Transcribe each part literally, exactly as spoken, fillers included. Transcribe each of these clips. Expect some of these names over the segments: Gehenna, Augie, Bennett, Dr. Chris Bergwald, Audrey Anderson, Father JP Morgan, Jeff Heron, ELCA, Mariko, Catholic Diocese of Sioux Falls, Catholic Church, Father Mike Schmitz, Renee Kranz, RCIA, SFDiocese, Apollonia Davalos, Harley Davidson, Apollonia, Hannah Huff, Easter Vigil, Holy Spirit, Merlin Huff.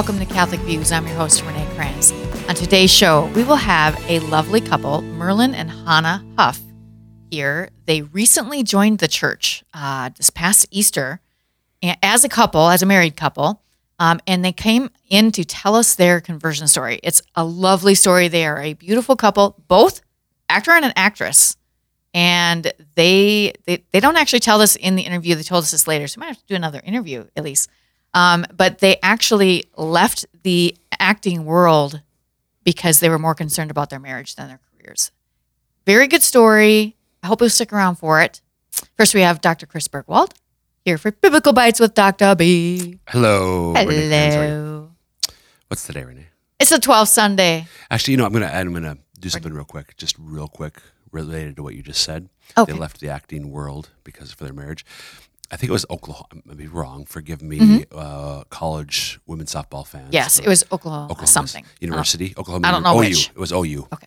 Welcome to Catholic Views. I'm your host, Renee Kranz. On today's show, we will have a lovely couple, Merlin and Hannah Huff, here. They recently joined the church uh, this past Easter as a couple, as a married couple, um, and they came in to tell us their conversion story. It's a lovely story. They are a beautiful couple, both actor and an actress, and they they, they don't actually tell us in the interview. They told us this later, so we might have to do another interview, at least. Um, but they actually left the acting world because they were more concerned about their marriage than their careers. Very good story. I hope you'll stick around for it. First, we have Doctor Chris Bergwald here for Biblical Bites with Doctor B. Hello. Hello. Renee, what's today, Renee? It's the twelfth Sunday. Actually, you know, I'm going to I'm going to do something real quick, just real quick, related to what you just said. Okay. They left the acting world because of their marriage. I think it was Oklahoma. I might be wrong. Forgive me, mm-hmm. uh, college women's softball fans. Yes, it was Oklahoma, Oklahoma something. University? Oh. Oklahoma. I don't know O U. Which. It was O U. Okay.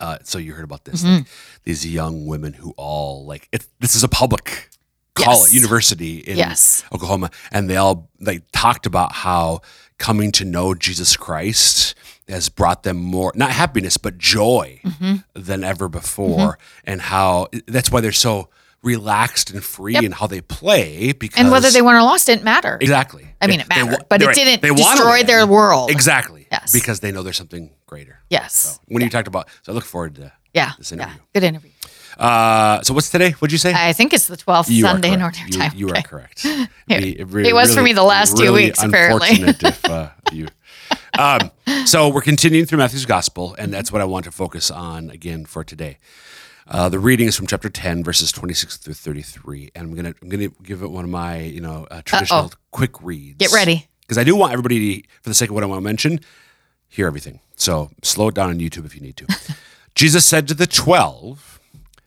Uh, so you heard about this. Mm-hmm. Like, these young women who all, like, it, this is a public college, yes. university in yes. Oklahoma. And they all like talked about how coming to know Jesus Christ has brought them more, not happiness, but joy mm-hmm. than ever before. Mm-hmm. And how, that's why they're so relaxed and free yep. in how they play, because and whether they won or lost didn't matter. Exactly. I mean, it mattered, they, they, but it didn't they destroy their world. Exactly. Yes. Because they know there's something greater. Yes. So when yeah. you talked about, so I look forward to yeah. this interview. Yeah. Good interview. Uh, so what's today? What'd you say? I think it's the twelfth you Sunday in Ordinary Time. You, you okay. are correct. It, it, really, it was really, for me the last really two weeks. Apparently. If, uh, you. Um, so we're continuing through Matthew's Gospel, and that's what I want to focus on again for today. Uh, the reading is from chapter ten, verses twenty-six through thirty-three, and I'm gonna I'm gonna give it one of my you know uh, traditional Uh-oh. quick reads. Get ready, because I do want everybody, to, for the sake of what I want to mention, hear everything. So slow it down on YouTube if you need to. Jesus said to the twelve,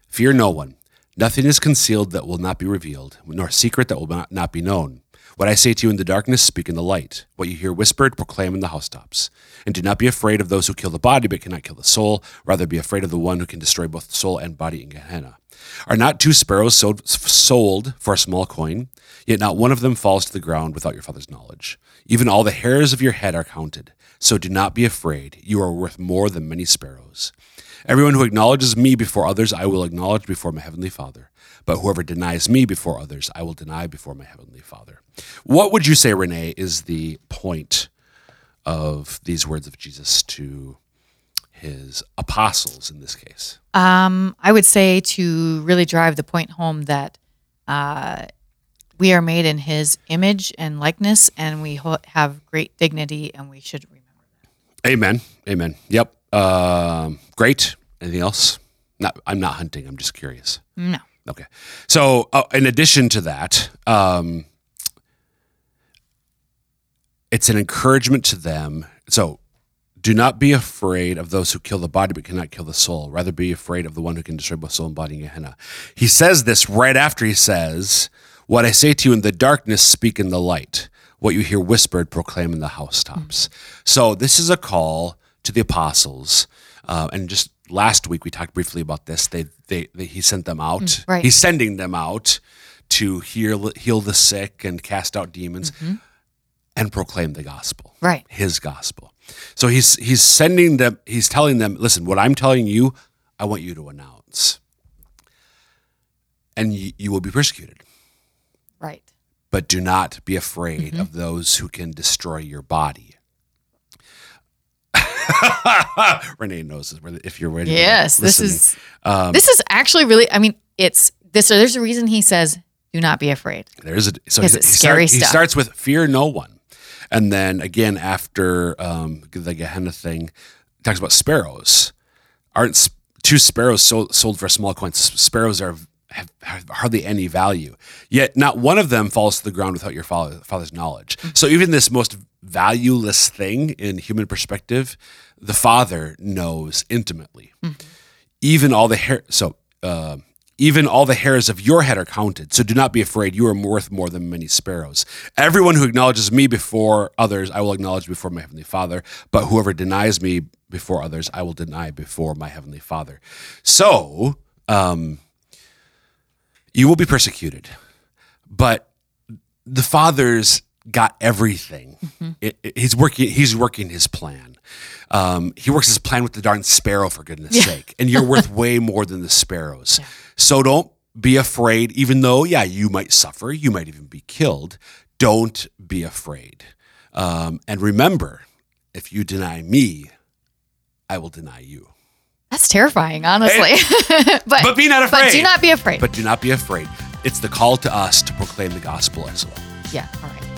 "Fear no one. Nothing is concealed that will not be revealed, nor secret that will not be known. What I say to you in the darkness, speak in the light. What you hear whispered, proclaim in the housetops. And do not be afraid of those who kill the body but cannot kill the soul. Rather be afraid of the one who can destroy both soul and body in Gehenna. Are not two sparrows sold for a small coin? Yet not one of them falls to the ground without your Father's knowledge. Even all the hairs of your head are counted. So do not be afraid. You are worth more than many sparrows. Everyone who acknowledges me before others, I will acknowledge before my heavenly Father. But whoever denies me before others, I will deny before my heavenly Father." What would you say, Renee, is the point of these words of Jesus to his apostles in this case? Um, I would say to really drive the point home that uh, we are made in his image and likeness, and we ho- have great dignity, and we should remember that. Amen. Amen. Yep. Uh, great. Anything else? Not, I'm not hunting. I'm just curious. No. Okay. So uh, in addition to that, um, it's an encouragement to them. So do not be afraid of those who kill the body but cannot kill the soul. Rather be afraid of the one who can destroy both soul and body in Gehenna. He says this right after he says, "What I say to you in the darkness, speak in the light. What you hear whispered, proclaim in the housetops." Mm-hmm. So this is a call to the apostles. Uh, and just last week we talked briefly about this. They, they, they he sent them out. Mm, right. He's sending them out to heal, heal the sick and cast out demons, mm-hmm. and proclaim the gospel, right? His gospel. So he's he's sending them. He's telling them, listen, what I'm telling you, I want you to announce, and you, you will be persecuted, right? But do not be afraid mm-hmm. of those who can destroy your body. Renee knows if you're waiting. Yes, this is um, this is actually really. I mean, it's this. There's a reason he says, "Do not be afraid." There is a so he, it's he, scary start, stuff. He starts with "Fear no one," and then again after um, the Gehenna thing, talks about sparrows. Aren't two sparrows sold, sold for a small coin? Sparrows are have, have hardly any value. Yet not one of them falls to the ground without your father, father's knowledge. Mm-hmm. So even this most valueless thing in human perspective, the Father knows intimately. Mm-hmm. Even all the hair, so uh, even all the hairs of your head are counted. So do not be afraid. You are worth more than many sparrows. Everyone who acknowledges me before others, I will acknowledge before my heavenly Father. But whoever denies me before others, I will deny before my heavenly Father. So um, you will be persecuted, but the Father's got everything. Mm-hmm. It, it, he's working. He's working his plan. Um, he works his plan with the darn sparrow, for goodness yeah. sake. And you're worth way more than the sparrows. Yeah. So don't be afraid. Even though, yeah, you might suffer. You might even be killed. Don't be afraid. Um, and remember, if you deny me, I will deny you. That's terrifying, honestly. Hey, but, but be not afraid. But do not be afraid. But do not be afraid. It's the call to us to proclaim the gospel as well. Yeah, all right.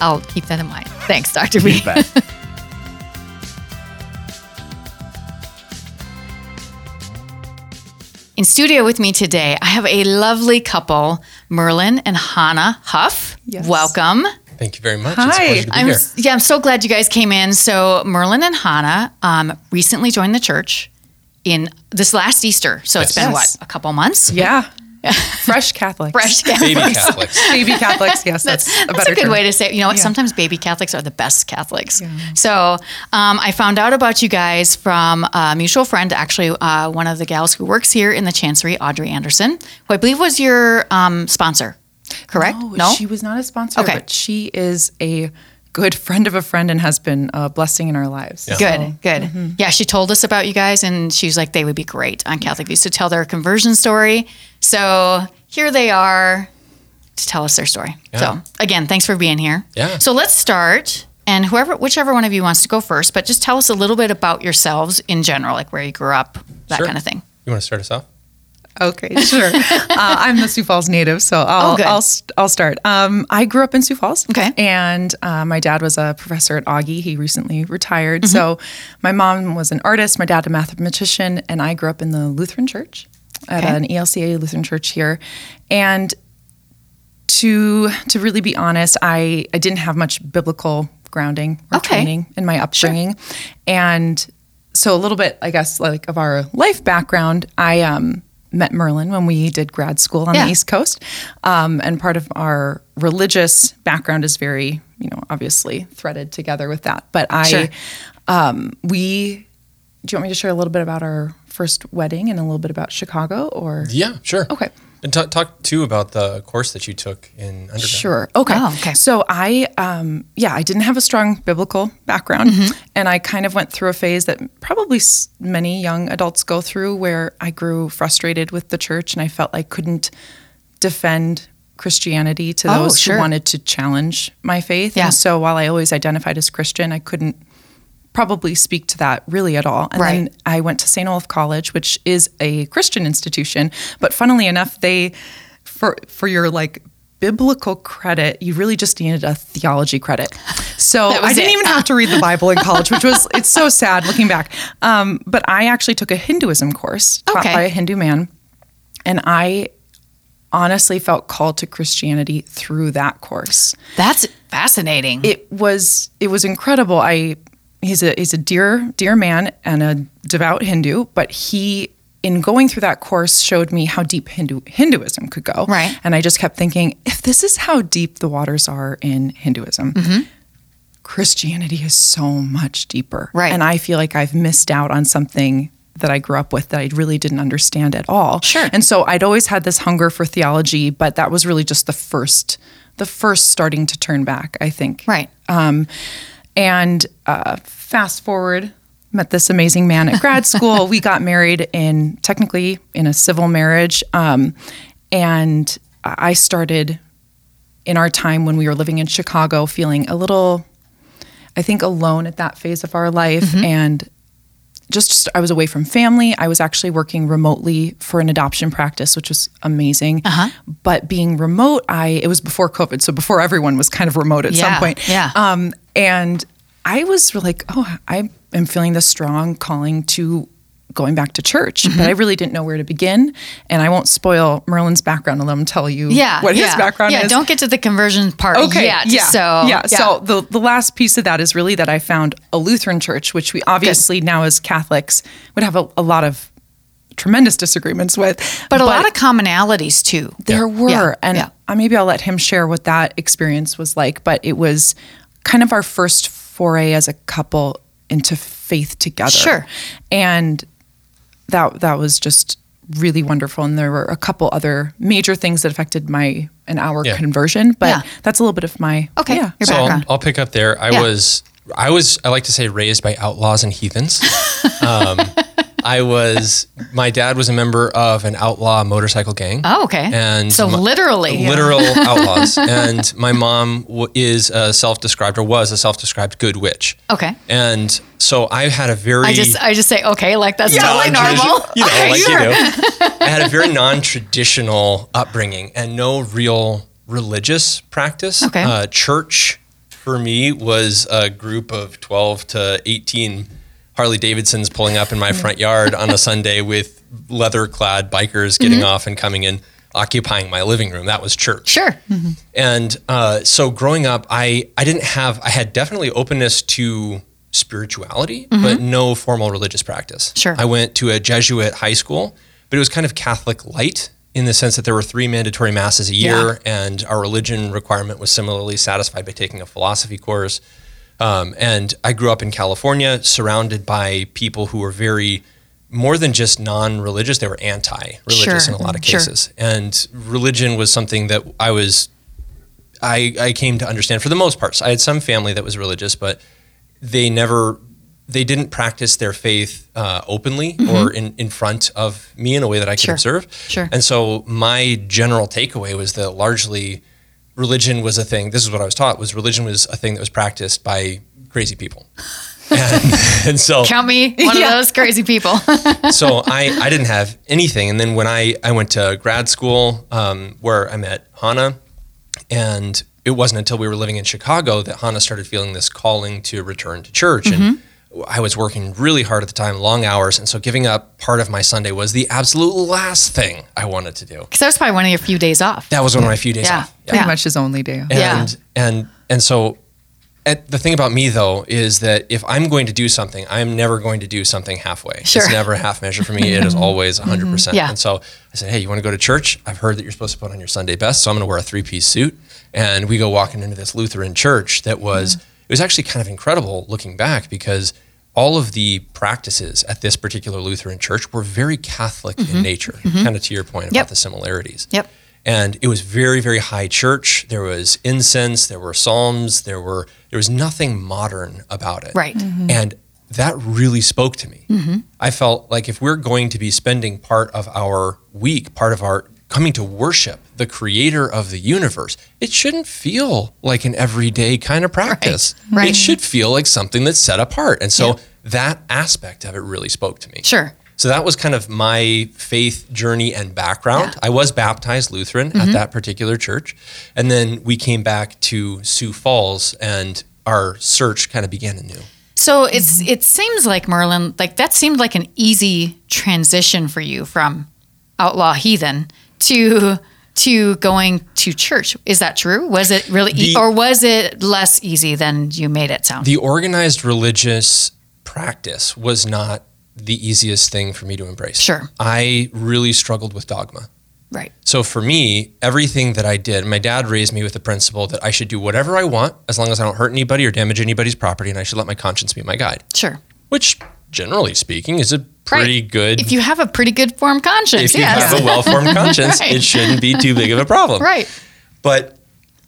I'll keep that in mind. Thanks, Doctor B. In studio with me today, I have a lovely couple, Merlin and Hannah Huff. Yes. Welcome. Thank you very much. Hi. It's a pleasure to be I'm, here. Yeah, I'm so glad you guys came in. So Merlin and Hannah um, recently joined the church in this last Easter. So yes. it's been, yes. what, a couple months? Yeah. yeah. Fresh Catholics. Fresh Catholics. Baby Catholics. Baby Catholics, yes. That's, that's a better That's a good term. Way to say it. You know what? Yeah. Sometimes baby Catholics are the best Catholics. Yeah. So um, I found out about you guys from a mutual friend, actually uh, one of the gals who works here in the Chancery, Audrey Anderson, who I believe was your um, sponsor, correct? No, no, she was not a sponsor, okay. but she is a good friend of a friend and has been a blessing in our lives. Yeah. Good, so, good. Mm-hmm. Yeah, she told us about you guys, and she's like, they would be great on Catholic Views to tell their conversion story. So here they are to tell us their story. Yeah. So again, thanks for being here. Yeah. So let's start, and whoever, whichever one of you wants to go first, but just tell us a little bit about yourselves in general, like where you grew up, that sure. kind of thing. You want to start us off? Okay, sure. uh, I'm the Sioux Falls native, so I'll oh, I'll, I'll start. Um, I grew up in Sioux Falls, okay, and uh, my dad was a professor at Augie. He recently retired. Mm-hmm. So my mom was an artist, my dad a mathematician, and I grew up in the Lutheran Church at okay. an E L C A Lutheran Church here. And to to really be honest, I, I didn't have much biblical grounding or okay. training in my upbringing, sure. and so a little bit, I guess, like of our life background, I um. met Merlin when we did grad school on yeah. the East Coast. Um, and part of our religious background is very, you know, obviously threaded together with that. But I, sure. um, we, do you want me to share a little bit about our first wedding and a little bit about Chicago or? Yeah, sure. Okay. And t- talk too about the course that you took in undergrad. Sure. Okay. Oh, okay. So I, um, yeah, I didn't have a strong biblical background, mm-hmm. and I kind of went through a phase that probably many young adults go through, where I grew frustrated with the church, and I felt I couldn't defend Christianity to those oh, sure. who wanted to challenge my faith. Yeah. And so while I always identified as Christian, I couldn't probably speak to that really at all. And right. then I went to Saint Olaf College, which is a Christian institution, but funnily enough, they, for for your like biblical credit, you really just needed a theology credit. So I didn't it. even have to read the Bible in college, which was, it's so sad looking back. Um, but I actually took a Hinduism course taught okay. by a Hindu man, and I honestly felt called to Christianity through that course. That's fascinating. It was, it was incredible. I He's a he's a dear dear man and a devout Hindu, but he, in going through that course, showed me how deep Hindu Hinduism could go. Right. And I just kept thinking, if this is how deep the waters are in Hinduism, mm-hmm. Christianity is so much deeper. Right. And I feel like I've missed out on something that I grew up with that I really didn't understand at all. Sure. And so I'd always had this hunger for theology, but that was really just the first the first starting to turn back, I think. Right. Um And uh, fast forward, met this amazing man at grad school. We got married in, technically, in a civil marriage. Um, and I started, in our time when we were living in Chicago, feeling a little, I think, alone at that phase of our life. Mm-hmm. And just, just, I was away from family. I was actually working remotely for an adoption practice, which was amazing. Uh-huh. But being remote, I it was before COVID, so before everyone was kind of remote at yeah, some point. Yeah. Um, And I was like, oh, I am feeling this strong calling to going back to church, mm-hmm. but I really didn't know where to begin. And I won't spoil Merlin's background and let him tell you yeah, what yeah. his background yeah, is. Yeah, don't get to the conversion part okay, yet. Yeah, so, yeah. yeah. so the, the last piece of that is really that I found a Lutheran church, which we obviously Good. now as Catholics would have a, a lot of tremendous disagreements with. But a but lot of commonalities too. There yeah. were. Yeah. And yeah. maybe I'll let him share what that experience was like, but it was kind of our first foray as a couple into faith together. Sure. And that that was just really wonderful. And there were a couple other major things that affected my an hour yeah. conversion, but yeah. that's a little bit of my okay. yeah, your so background. I'll, I'll pick up there. I yeah. was, I was, I like to say raised by outlaws and heathens. um, I was, my dad was a member of an outlaw motorcycle gang. Oh, okay. And so my, literally. Literal yeah. outlaws. And my mom w- is a self-described or was a self-described good witch. Okay. And so I had a very... I just I just say, okay, like that's yeah, totally normal. You know, like, sure. you know. I had a very non-traditional upbringing and no real religious practice. Okay. Uh, church for me was a group of twelve to eighteen Harley Davidsons pulling up in my front yard on a Sunday with leather-clad bikers getting mm-hmm. off and coming in, occupying my living room. That was church. Sure. Mm-hmm. And uh, so growing up, I, I didn't have, I had definitely openness to spirituality, mm-hmm. but no formal religious practice. Sure. I went to a Jesuit high school, but it was kind of Catholic light in the sense that there were three mandatory masses a year, yeah. and our religion requirement was similarly satisfied by taking a philosophy course. Um, and I grew up in California, surrounded by people who were very, more than just non-religious, they were anti-religious sure. in a lot of cases. Sure. And religion was something that I was, I, I came to understand for the most part. So I had some family that was religious, but they never, they didn't practice their faith uh, openly mm-hmm. or in, in front of me in a way that I could sure. observe. Sure. And so my general takeaway was that largely... religion was a thing, this is what I was taught, was religion was a thing that was practiced by crazy people. And, and so- Count me one yeah. of those crazy people. So I, I didn't have anything. And then when I, I went to grad school um, where I met Hannah, and it wasn't until we were living in Chicago that Hannah started feeling this calling to return to church. Mm-hmm. And I was working really hard at the time, long hours. And so giving up part of my Sunday was the absolute last thing I wanted to do. Because that was probably one of your few days off. That was one yeah. of my few days yeah. off. Yeah. Pretty much his only day off. Yeah. And, and so at, the thing about me though, is that if I'm going to do something, I'm never going to do something halfway. Sure. It's never a half measure for me. It is always one hundred percent. Mm-hmm. Yeah. And so I said, hey, you want to go to church? I've heard that you're supposed to put on your Sunday best. So I'm going to wear a three-piece suit. And we go walking into this Lutheran church that was, mm-hmm. it was actually kind of incredible looking back because all of the practices at this particular Lutheran church were very Catholic mm-hmm. in nature, mm-hmm. kind of to your point about yep. the similarities. Yep. And it was very, very high church. There was incense, there were psalms, there were there was nothing modern about it. Right. Mm-hmm. And that really spoke to me. Mm-hmm. I felt like if we're going to be spending part of our week, part of our coming to worship the creator of the universe, it shouldn't feel like an everyday kind of practice. Right. Right. It should feel like something that's set apart. And so yeah. that aspect of it really spoke to me. Sure. So that was kind of my faith journey and background. Yeah. I was baptized Lutheran mm-hmm. at that particular church. And then we came back to Sioux Falls and our search kind of began anew. So it's mm-hmm. it seems like, Merlin, like that seemed like an easy transition for you from outlaw heathen to to going to church. Is that true? Was it really, the, e- or was it less easy than you made it sound? The organized religious practice was not the easiest thing for me to embrace. Sure. I really struggled with dogma. Right. So for me, everything that I did, my dad raised me with the principle that I should do whatever I want as long as I don't hurt anybody or damage anybody's property, and I should let my conscience be my guide. Sure. Which, generally speaking, is a pretty right. good... If you have a pretty good formed conscience, If yes. you have a well-formed conscience, right. it shouldn't be too big of a problem. Right. But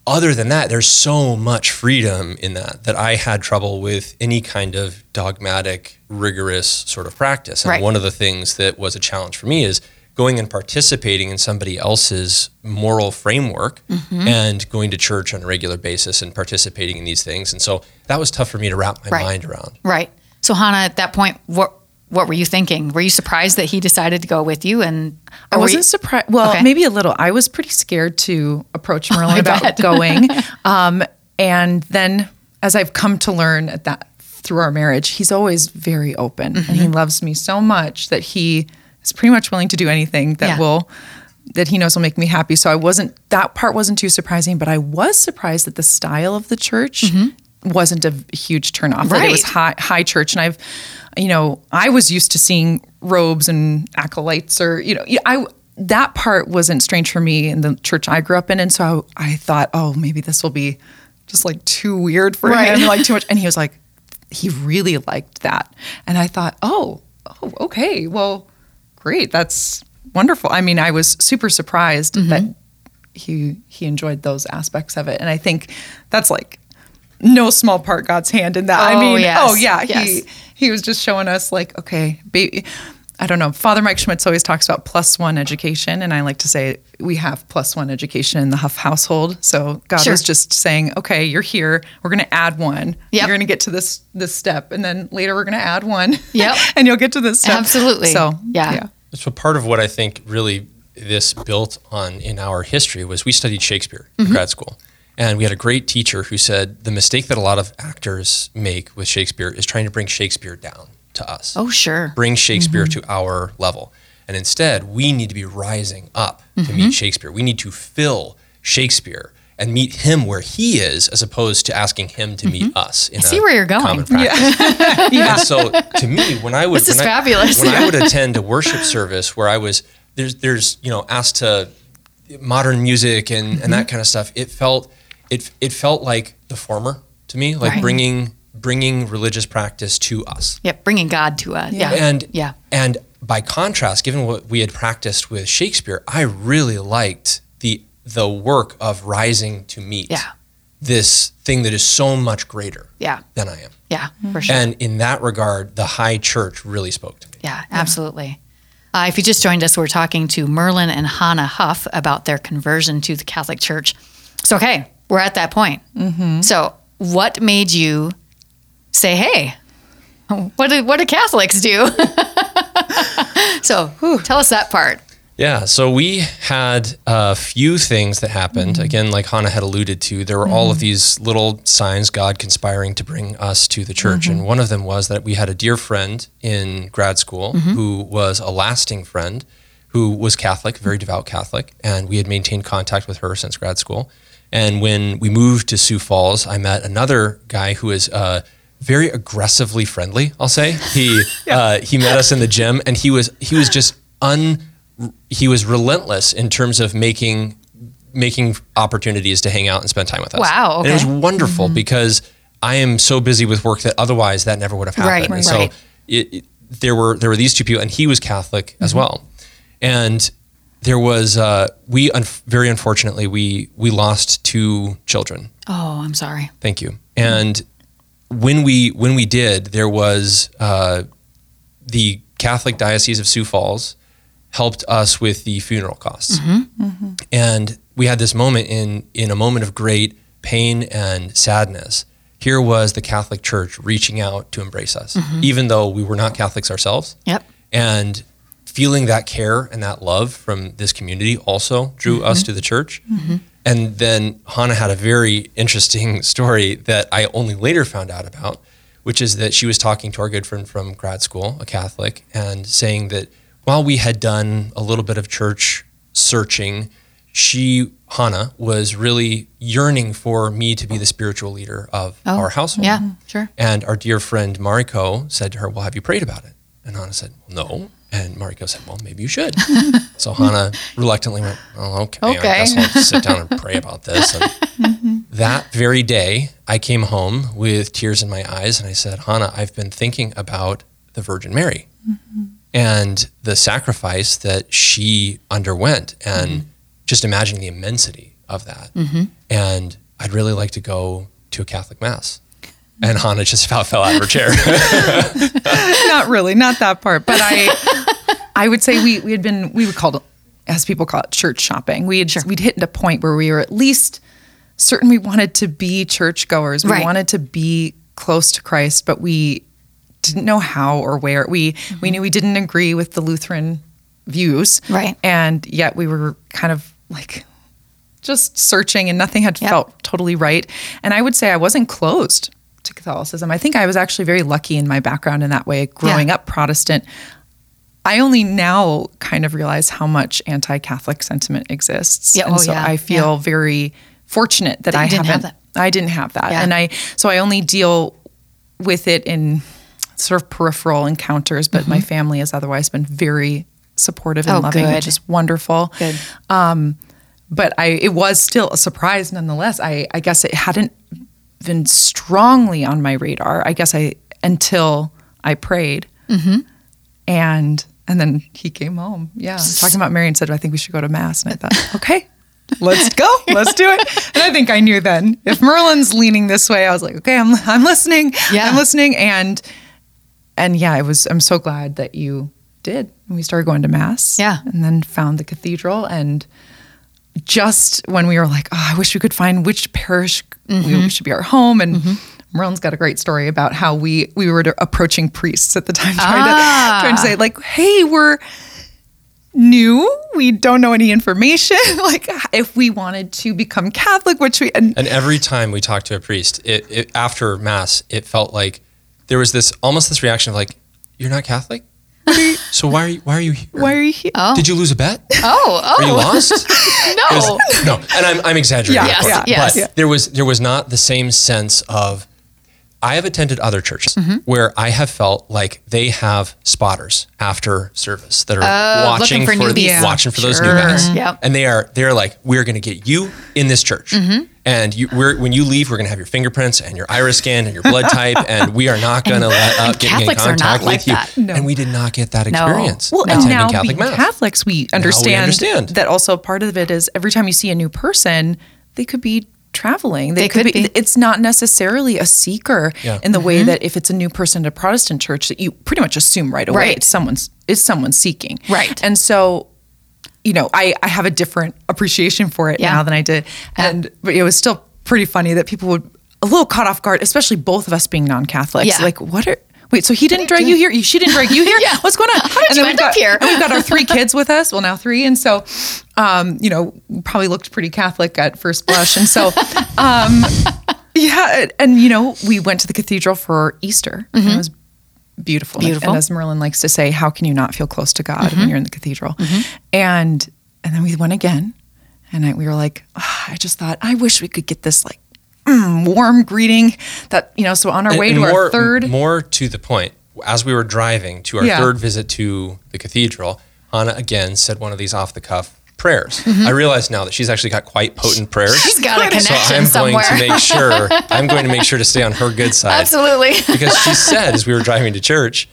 other than that, there's so much freedom in that that I had trouble with any kind of dogmatic, rigorous sort of practice. And right. one of the things that was a challenge for me is going and participating in somebody else's moral framework mm-hmm. and going to church on a regular basis and participating in these things. And so that was tough for me to wrap my right. mind around. Right. So Hannah, at that point, what what were you thinking? Were you surprised that he decided to go with you? And I wasn't surprised. Well, okay. maybe a little. I was pretty scared to approach Merlin oh, about going. Um, and then, as I've come to learn at that through our marriage, he's always very open, mm-hmm. and he loves me so much that he is pretty much willing to do anything that yeah. will that he knows will make me happy. So I wasn't that part wasn't too surprising, but I was surprised that the style of the church. Mm-hmm. wasn't a huge turnoff. Right. It was high, high church. And I've, you know, I was used to seeing robes and acolytes or, you know, I, that part wasn't strange for me in the church I grew up in. And so I, I thought, oh, maybe this will be just like too weird for right. him, like too much. And he was like, he really liked that. And I thought, oh, oh, okay, well, great. That's wonderful. I mean, I was super surprised mm-hmm. that he he enjoyed those aspects of it. And I think that's like no small part God's hand in that. Oh, I mean, yes. oh yeah, yes. he he was just showing us like, okay, baby, I don't know. Father Mike Schmitz always talks about plus one education, and I like to say we have plus one education in the Huff household. So God sure. is just saying, okay, you're here. We're going to add one. Yep. You're going to get to this this step, and then later we're going to add one. Yep. And you'll get to this step. Absolutely. So yeah. yeah. So part of what I think really this built on in our history was we studied Shakespeare mm-hmm. in grad school. And we had a great teacher who said the mistake that a lot of actors make with Shakespeare is trying to bring Shakespeare down to us. Oh, sure. Bring Shakespeare mm-hmm. to our level. And instead, we need to be rising up mm-hmm. to meet Shakespeare. We need to fill Shakespeare and meet him where he is, as opposed to asking him to mm-hmm. meet us. In I see a where you're going. Yeah. yeah. And so to me, when I would- This is when fabulous. I, when I would attend a worship service where I was, there's, there's you know, asked to modern music and, mm-hmm. and that kind of stuff, it felt, it it felt like the former to me, like right. bringing bringing religious practice to us. Yep, bringing God to us. Yeah. And yeah. and by contrast, given what we had practiced with Shakespeare, I really liked the the work of rising to meet yeah. this thing that is so much greater yeah. than I am. Yeah, for sure. And in that regard, the high church really spoke to me. Yeah, absolutely. Yeah. Uh, if you just joined us, we're talking to Merlin and Hannah Huff about their conversion to the Catholic Church. So, okay, we're at that point. Mm-hmm. So what made you say, hey, what do, what do Catholics do? so whew, tell us that part. Yeah, so we had a few things that happened. Mm-hmm. Again, like Hannah had alluded to, there were mm-hmm. all of these little signs God conspiring to bring us to the church. Mm-hmm. And one of them was that we had a dear friend in grad school mm-hmm. who was a lasting friend, who was Catholic, very devout Catholic. And we had maintained contact with her since grad school. And when we moved to Sioux Falls, I met another guy who is uh, very aggressively friendly, I'll say. He yeah. uh, he met us in the gym, and he was he was just un he was relentless in terms of making making opportunities to hang out and spend time with us. Wow, okay. And it was wonderful mm-hmm. because I am so busy with work that otherwise that never would have happened. Right, right. And so it, it, there were there were these two people, and he was Catholic mm-hmm. as well, and. There was, uh, we, un- very unfortunately, we we lost two children. Oh, I'm sorry. Thank you. And when we when we did, there was uh, the Catholic Diocese of Sioux Falls helped us with the funeral costs. Mm-hmm. Mm-hmm. And we had this moment in, in a moment of great pain and sadness. Here was the Catholic Church reaching out to embrace us, mm-hmm. even though we were not Catholics ourselves. Yep. And feeling that care and that love from this community also drew mm-hmm. us to the church. Mm-hmm. And then Hannah had a very interesting story that I only later found out about, which is that she was talking to our good friend from grad school, a Catholic, and saying that while we had done a little bit of church searching, she, Hannah, was really yearning for me to be the spiritual leader of oh, our household. Yeah, sure. And our dear friend Mariko said to her, well, have you prayed about it? And Hannah said, no. And Mariko said, well, maybe you should. So Hannah reluctantly went, oh, okay, okay. I guess I'll just sit down and pray about this. And mm-hmm. that very day, I came home with tears in my eyes, and I said, Hannah, I've been thinking about the Virgin Mary mm-hmm. and the sacrifice that she underwent, and mm-hmm. just imagine the immensity of that. Mm-hmm. And I'd really like to go to a Catholic Mass. And Hannah just about fell out of her chair. Not really, not that part. But I, I would say we we had been we would call it, as people call it, church shopping. We had sure. we'd hit a point where we were at least certain we wanted to be churchgoers. We right. wanted to be close to Christ, but we didn't know how or where. We mm-hmm. we knew we didn't agree with the Lutheran views, right? And yet we were kind of like. Just searching, and nothing had yep. felt totally right. And I would say I wasn't closed to Catholicism. I think I was actually very lucky in my background in that way, growing yeah. up Protestant. I only now kind of realize how much anti-Catholic sentiment exists. Yeah. And oh, so yeah. I feel yeah. very fortunate that, that I haven't, have that. I didn't have that. Yeah. And I, so I only deal with it in sort of peripheral encounters, but mm-hmm. my family has otherwise been very supportive and oh, loving, good. Which is wonderful. Good. Um, But I, it was still a surprise nonetheless. I, I guess it hadn't been strongly on my radar, I guess, I until I prayed. Mm-hmm. And and then he came home. Yeah, talking about Mary, and said, I think we should go to Mass. And I thought, okay, Let's go. Let's do it. And I think I knew then. If Merlin's leaning this way, I was like, okay, I'm I'm listening. Yeah. I'm listening. And and yeah, it was I'm so glad that you did. And we started going to Mass. Yeah. And then found the cathedral. And just when we were like, oh, I wish we could find which parish mm-hmm. we should be our home. And mm-hmm. Merlin's got a great story about how we we were approaching priests at the time, trying ah. to trying to say, like, hey, we're new, we don't know any information, like if we wanted to become Catholic, which we... And, and every time we talked to a priest, it, it after Mass, it felt like there was this, almost this reaction of like, you're not Catholic? So why are you, why are you here? Why are you here? Oh. Did you lose a bet? Oh, oh. Are you lost? No. Was, no, and I'm, I'm exaggerating. Yeah. Yes, course, yes. But yeah. there was, there was not the same sense of... I have attended other churches mm-hmm. where I have felt like they have spotters after service that are uh, watching for, for the, watching for sure. those new guys. Yep. And they are, they're like, we're going to get you in this church. Mm-hmm. And you, we're, when you leave, we're going to have your fingerprints and your iris scan and your blood type. And we are not going to let up getting Catholics in contact like with that. You. No. And we did not get that experience. No. Well, and now Catholic being Mass. Catholics, we understand, we understand that also part of it is every time you see a new person, they could be traveling. They, they could, could be. be. It's not necessarily a seeker yeah. in the mm-hmm. way that if it's a new person at a Protestant church that you pretty much assume right away right. It's someone's is someone seeking. Right. And so, you know, I, I have a different appreciation for it yeah. now than I did. Yeah. And but it was still pretty funny that people would a little caught off guard, especially both of us being non-Catholics. Yeah. Like, what are wait, so he didn't drag you here? She didn't drag you here? Yeah. What's going on? How did and you end got, up here? And we've got our three kids with us. Well, now three. And so, um, you know, probably looked pretty Catholic at first blush. And so, um, yeah. And, you know, we went to the cathedral for Easter. Mm-hmm. And it was beautiful. beautiful. And as Merlin likes to say, how can you not feel close to God mm-hmm. when you're in the cathedral? Mm-hmm. And and then we went again. And I, we were like, oh, I just thought, I wish we could get this, like, Mm, warm greeting that, you know, so on our and, way and to more, our third. More to the point, as we were driving to our yeah. third visit to the cathedral, Hannah again said one of these off the cuff prayers. Mm-hmm. I realize now that she's actually got quite potent prayers. She's got a connection so I'm somewhere. Going to make sure, I'm going to make sure to stay on her good side. Absolutely. Because she said, as we were driving to church,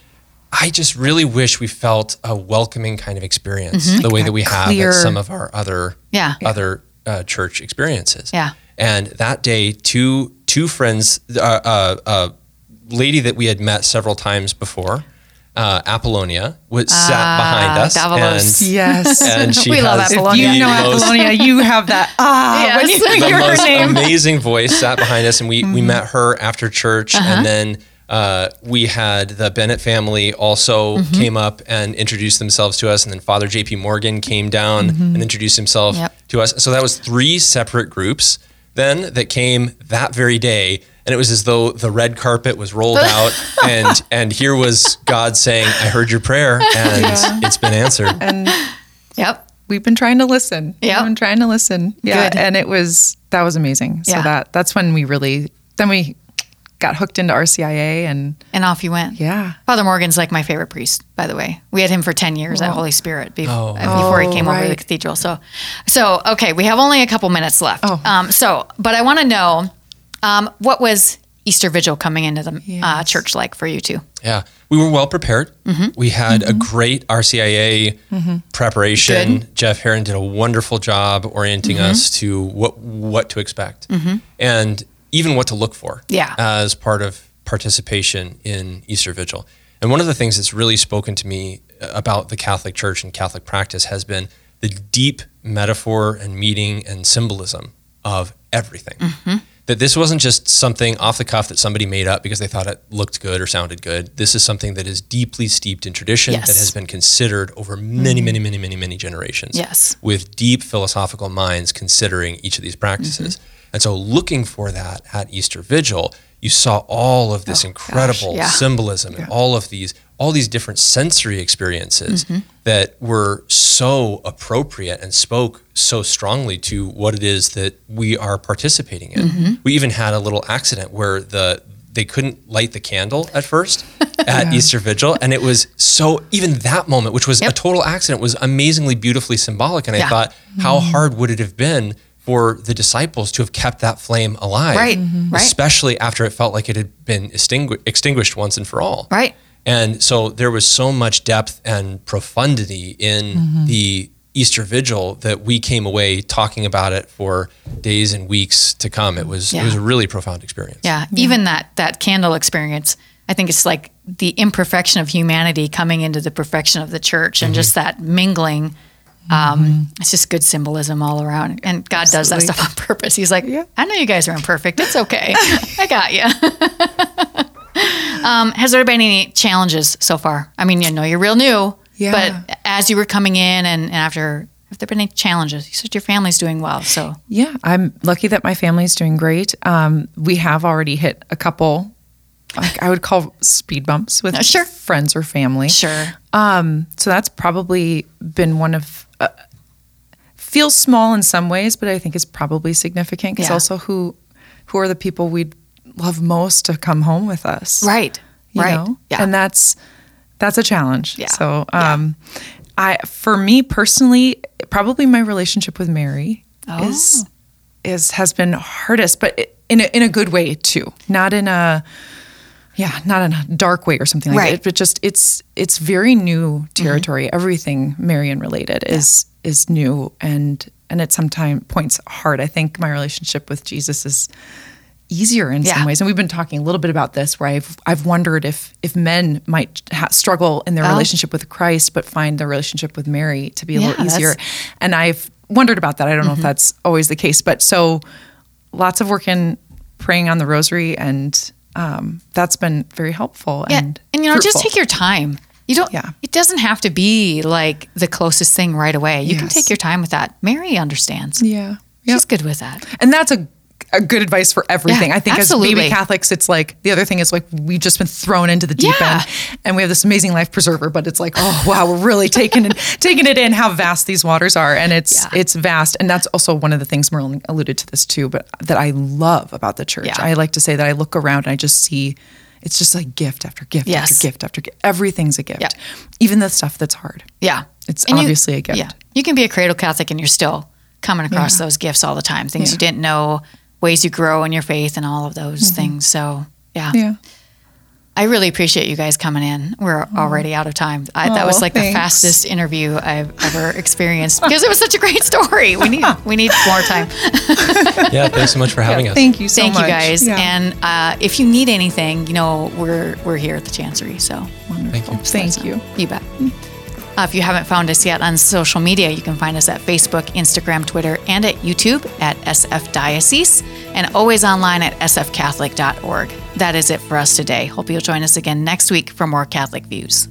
I just really wish we felt a welcoming kind of experience, mm-hmm. the like way that, that we clear, have at some of our other, yeah. other uh, church experiences. Yeah. And that day, two two friends, a uh, uh, uh, lady that we had met several times before, uh, Apollonia, was uh, sat behind us. Davalos. And, yes, and she we has love Apollonia. If you know Apollonia, you have that ah yes. when you the hear most her name. Amazing voice sat behind us, and we mm-hmm. we met her after church, uh-huh. and then uh, we had the Bennett family also mm-hmm. came up and introduced themselves to us, and then Father J P Morgan came down mm-hmm. and introduced himself yep. to us. So that was three separate groups. Then that came that very day, and it was as though the red carpet was rolled out, and and here was God saying, I heard your prayer, and yeah. it's been answered. And yep, we've been trying to listen. Yep. We've been trying to listen. Yeah, good. And it was, that was amazing. So yeah. that that's when we really, then we got hooked into R C I A, and... And off you went. Yeah. Father Morgan's like my favorite priest, by the way. We had him for ten years oh. at Holy Spirit be- oh. before he came right. over to the cathedral. So, so okay, we have only a couple minutes left. Oh. Um, so, but I want to know, um, what was Easter Vigil coming into the yes. uh, church like for you two? Yeah. We were well prepared. Mm-hmm. We had mm-hmm. a great R C I A mm-hmm. preparation. Good. Jeff Heron did a wonderful job orienting mm-hmm. us to what what to expect. Mm-hmm. And... even what to look for yeah. as part of participation in Easter Vigil. And one of the things that's really spoken to me about the Catholic Church and Catholic practice has been the deep metaphor and meaning and symbolism of everything. Mm-hmm. That this wasn't just something off the cuff that somebody made up because they thought it looked good or sounded good. This is something that is deeply steeped in tradition yes. that has been considered over many, mm-hmm. many, many, many, many generations. Yes. With deep philosophical minds considering each of these practices. Mm-hmm. And so looking for that at Easter Vigil, you saw all of this oh, incredible gosh, yeah. symbolism yeah. and all of these all these different sensory experiences mm-hmm. that were so appropriate and spoke so strongly to what it is that we are participating in. Mm-hmm. We even had a little accident where the they couldn't light the candle at first at yeah. Easter Vigil. And it was so, even that moment, which was yep. a total accident, was amazingly beautifully symbolic. And yeah. I thought, mm-hmm. how hard would it have been for the disciples to have kept that flame alive, right, mm-hmm. especially right. after it felt like it had been extingu- extinguished once and for all. Right. And so there was so much depth and profundity in mm-hmm. the Easter Vigil that we came away talking about it for days and weeks to come. It was yeah. it was a really profound experience. Yeah, yeah. Even that that candle experience, I think it's like the imperfection of humanity coming into the perfection of the church, and mm-hmm. just that mingling. Um, mm-hmm. It's just good symbolism all around. And God Absolutely. does that stuff on purpose. He's like, yeah. I know you guys are imperfect. It's okay. I got you. um, has there been any challenges so far? I mean, you know, you're real new, yeah. but as you were coming in and, and after, have there been any challenges? You said your family's doing well, so. Yeah, I'm lucky that my family's doing great. Um, we have already hit a couple, like I would call speed bumps with no, sure. friends or family. Sure. Um, so that's probably been one of, uh, feels small in some ways, but I think it's probably significant because yeah. also who, who are the people we'd love most to come home with us. Right. You right. know? Yeah. And that's, that's a challenge. Yeah. So, um, yeah. I, for me personally, probably my relationship with Mary oh. is, is, has been hardest, but in a, in a good way too, not in a, yeah, not in a dark way or something like right. that, but just it's it's very new territory. Mm-hmm. Everything Marian related is yeah. is new, and and at some time points hard. I think my relationship with Jesus is easier in yeah. some ways, and we've been talking a little bit about this, where I've I've wondered if if men might ha- struggle in their oh. relationship with Christ, but find their relationship with Mary to be a yeah, little easier. That's... And I've wondered about that. I don't mm-hmm. know if that's always the case, but so lots of work in praying on the rosary and. Um, that's been very helpful yeah. and and you know, fruitful. Just take your time. You don't. Yeah. It doesn't have to be like the closest thing right away. You yes. can take your time with that. Mary understands. Yeah, yep. She's good with that. And that's a a good advice for everything. Yeah, I think absolutely. As baby Catholics, it's like the other thing is like we've just been thrown into the deep yeah. end, and we have this amazing life preserver. But it's like, oh wow, we're really taking it, taking it in how vast these waters are, and it's yeah. it's vast. And that's also one of the things Merlin alluded to this too, but that I love about the church. Yeah. I like to say that I look around and I just see it's just like gift after gift yes. after gift after gift. Everything's a gift, yeah. even the stuff that's hard. Yeah, it's and obviously you, a gift. Yeah. You can be a cradle Catholic and you're still coming across yeah. those gifts all the time, things yeah. you didn't know. Ways you grow in your faith and all of those mm-hmm. things. So yeah. yeah, I really appreciate you guys coming in. We're oh. already out of time. I, that oh, was like thanks. the fastest interview I've ever experienced because it was such a great story. We need we need more time. yeah, thanks so much for having yeah. us. Thank you so Thank much. Thank you guys. Yeah. And uh, if you need anything, you know, we're we're here at the Chancery. So wonderful. Thank you. So Thank you. Awesome. You bet. Uh, if you haven't found us yet on social media, you can find us at Facebook, Instagram, Twitter, and at YouTube at S F Diocese, and always online at S F Catholic dot org. That is it for us today. Hope you'll join us again next week for more Catholic Views.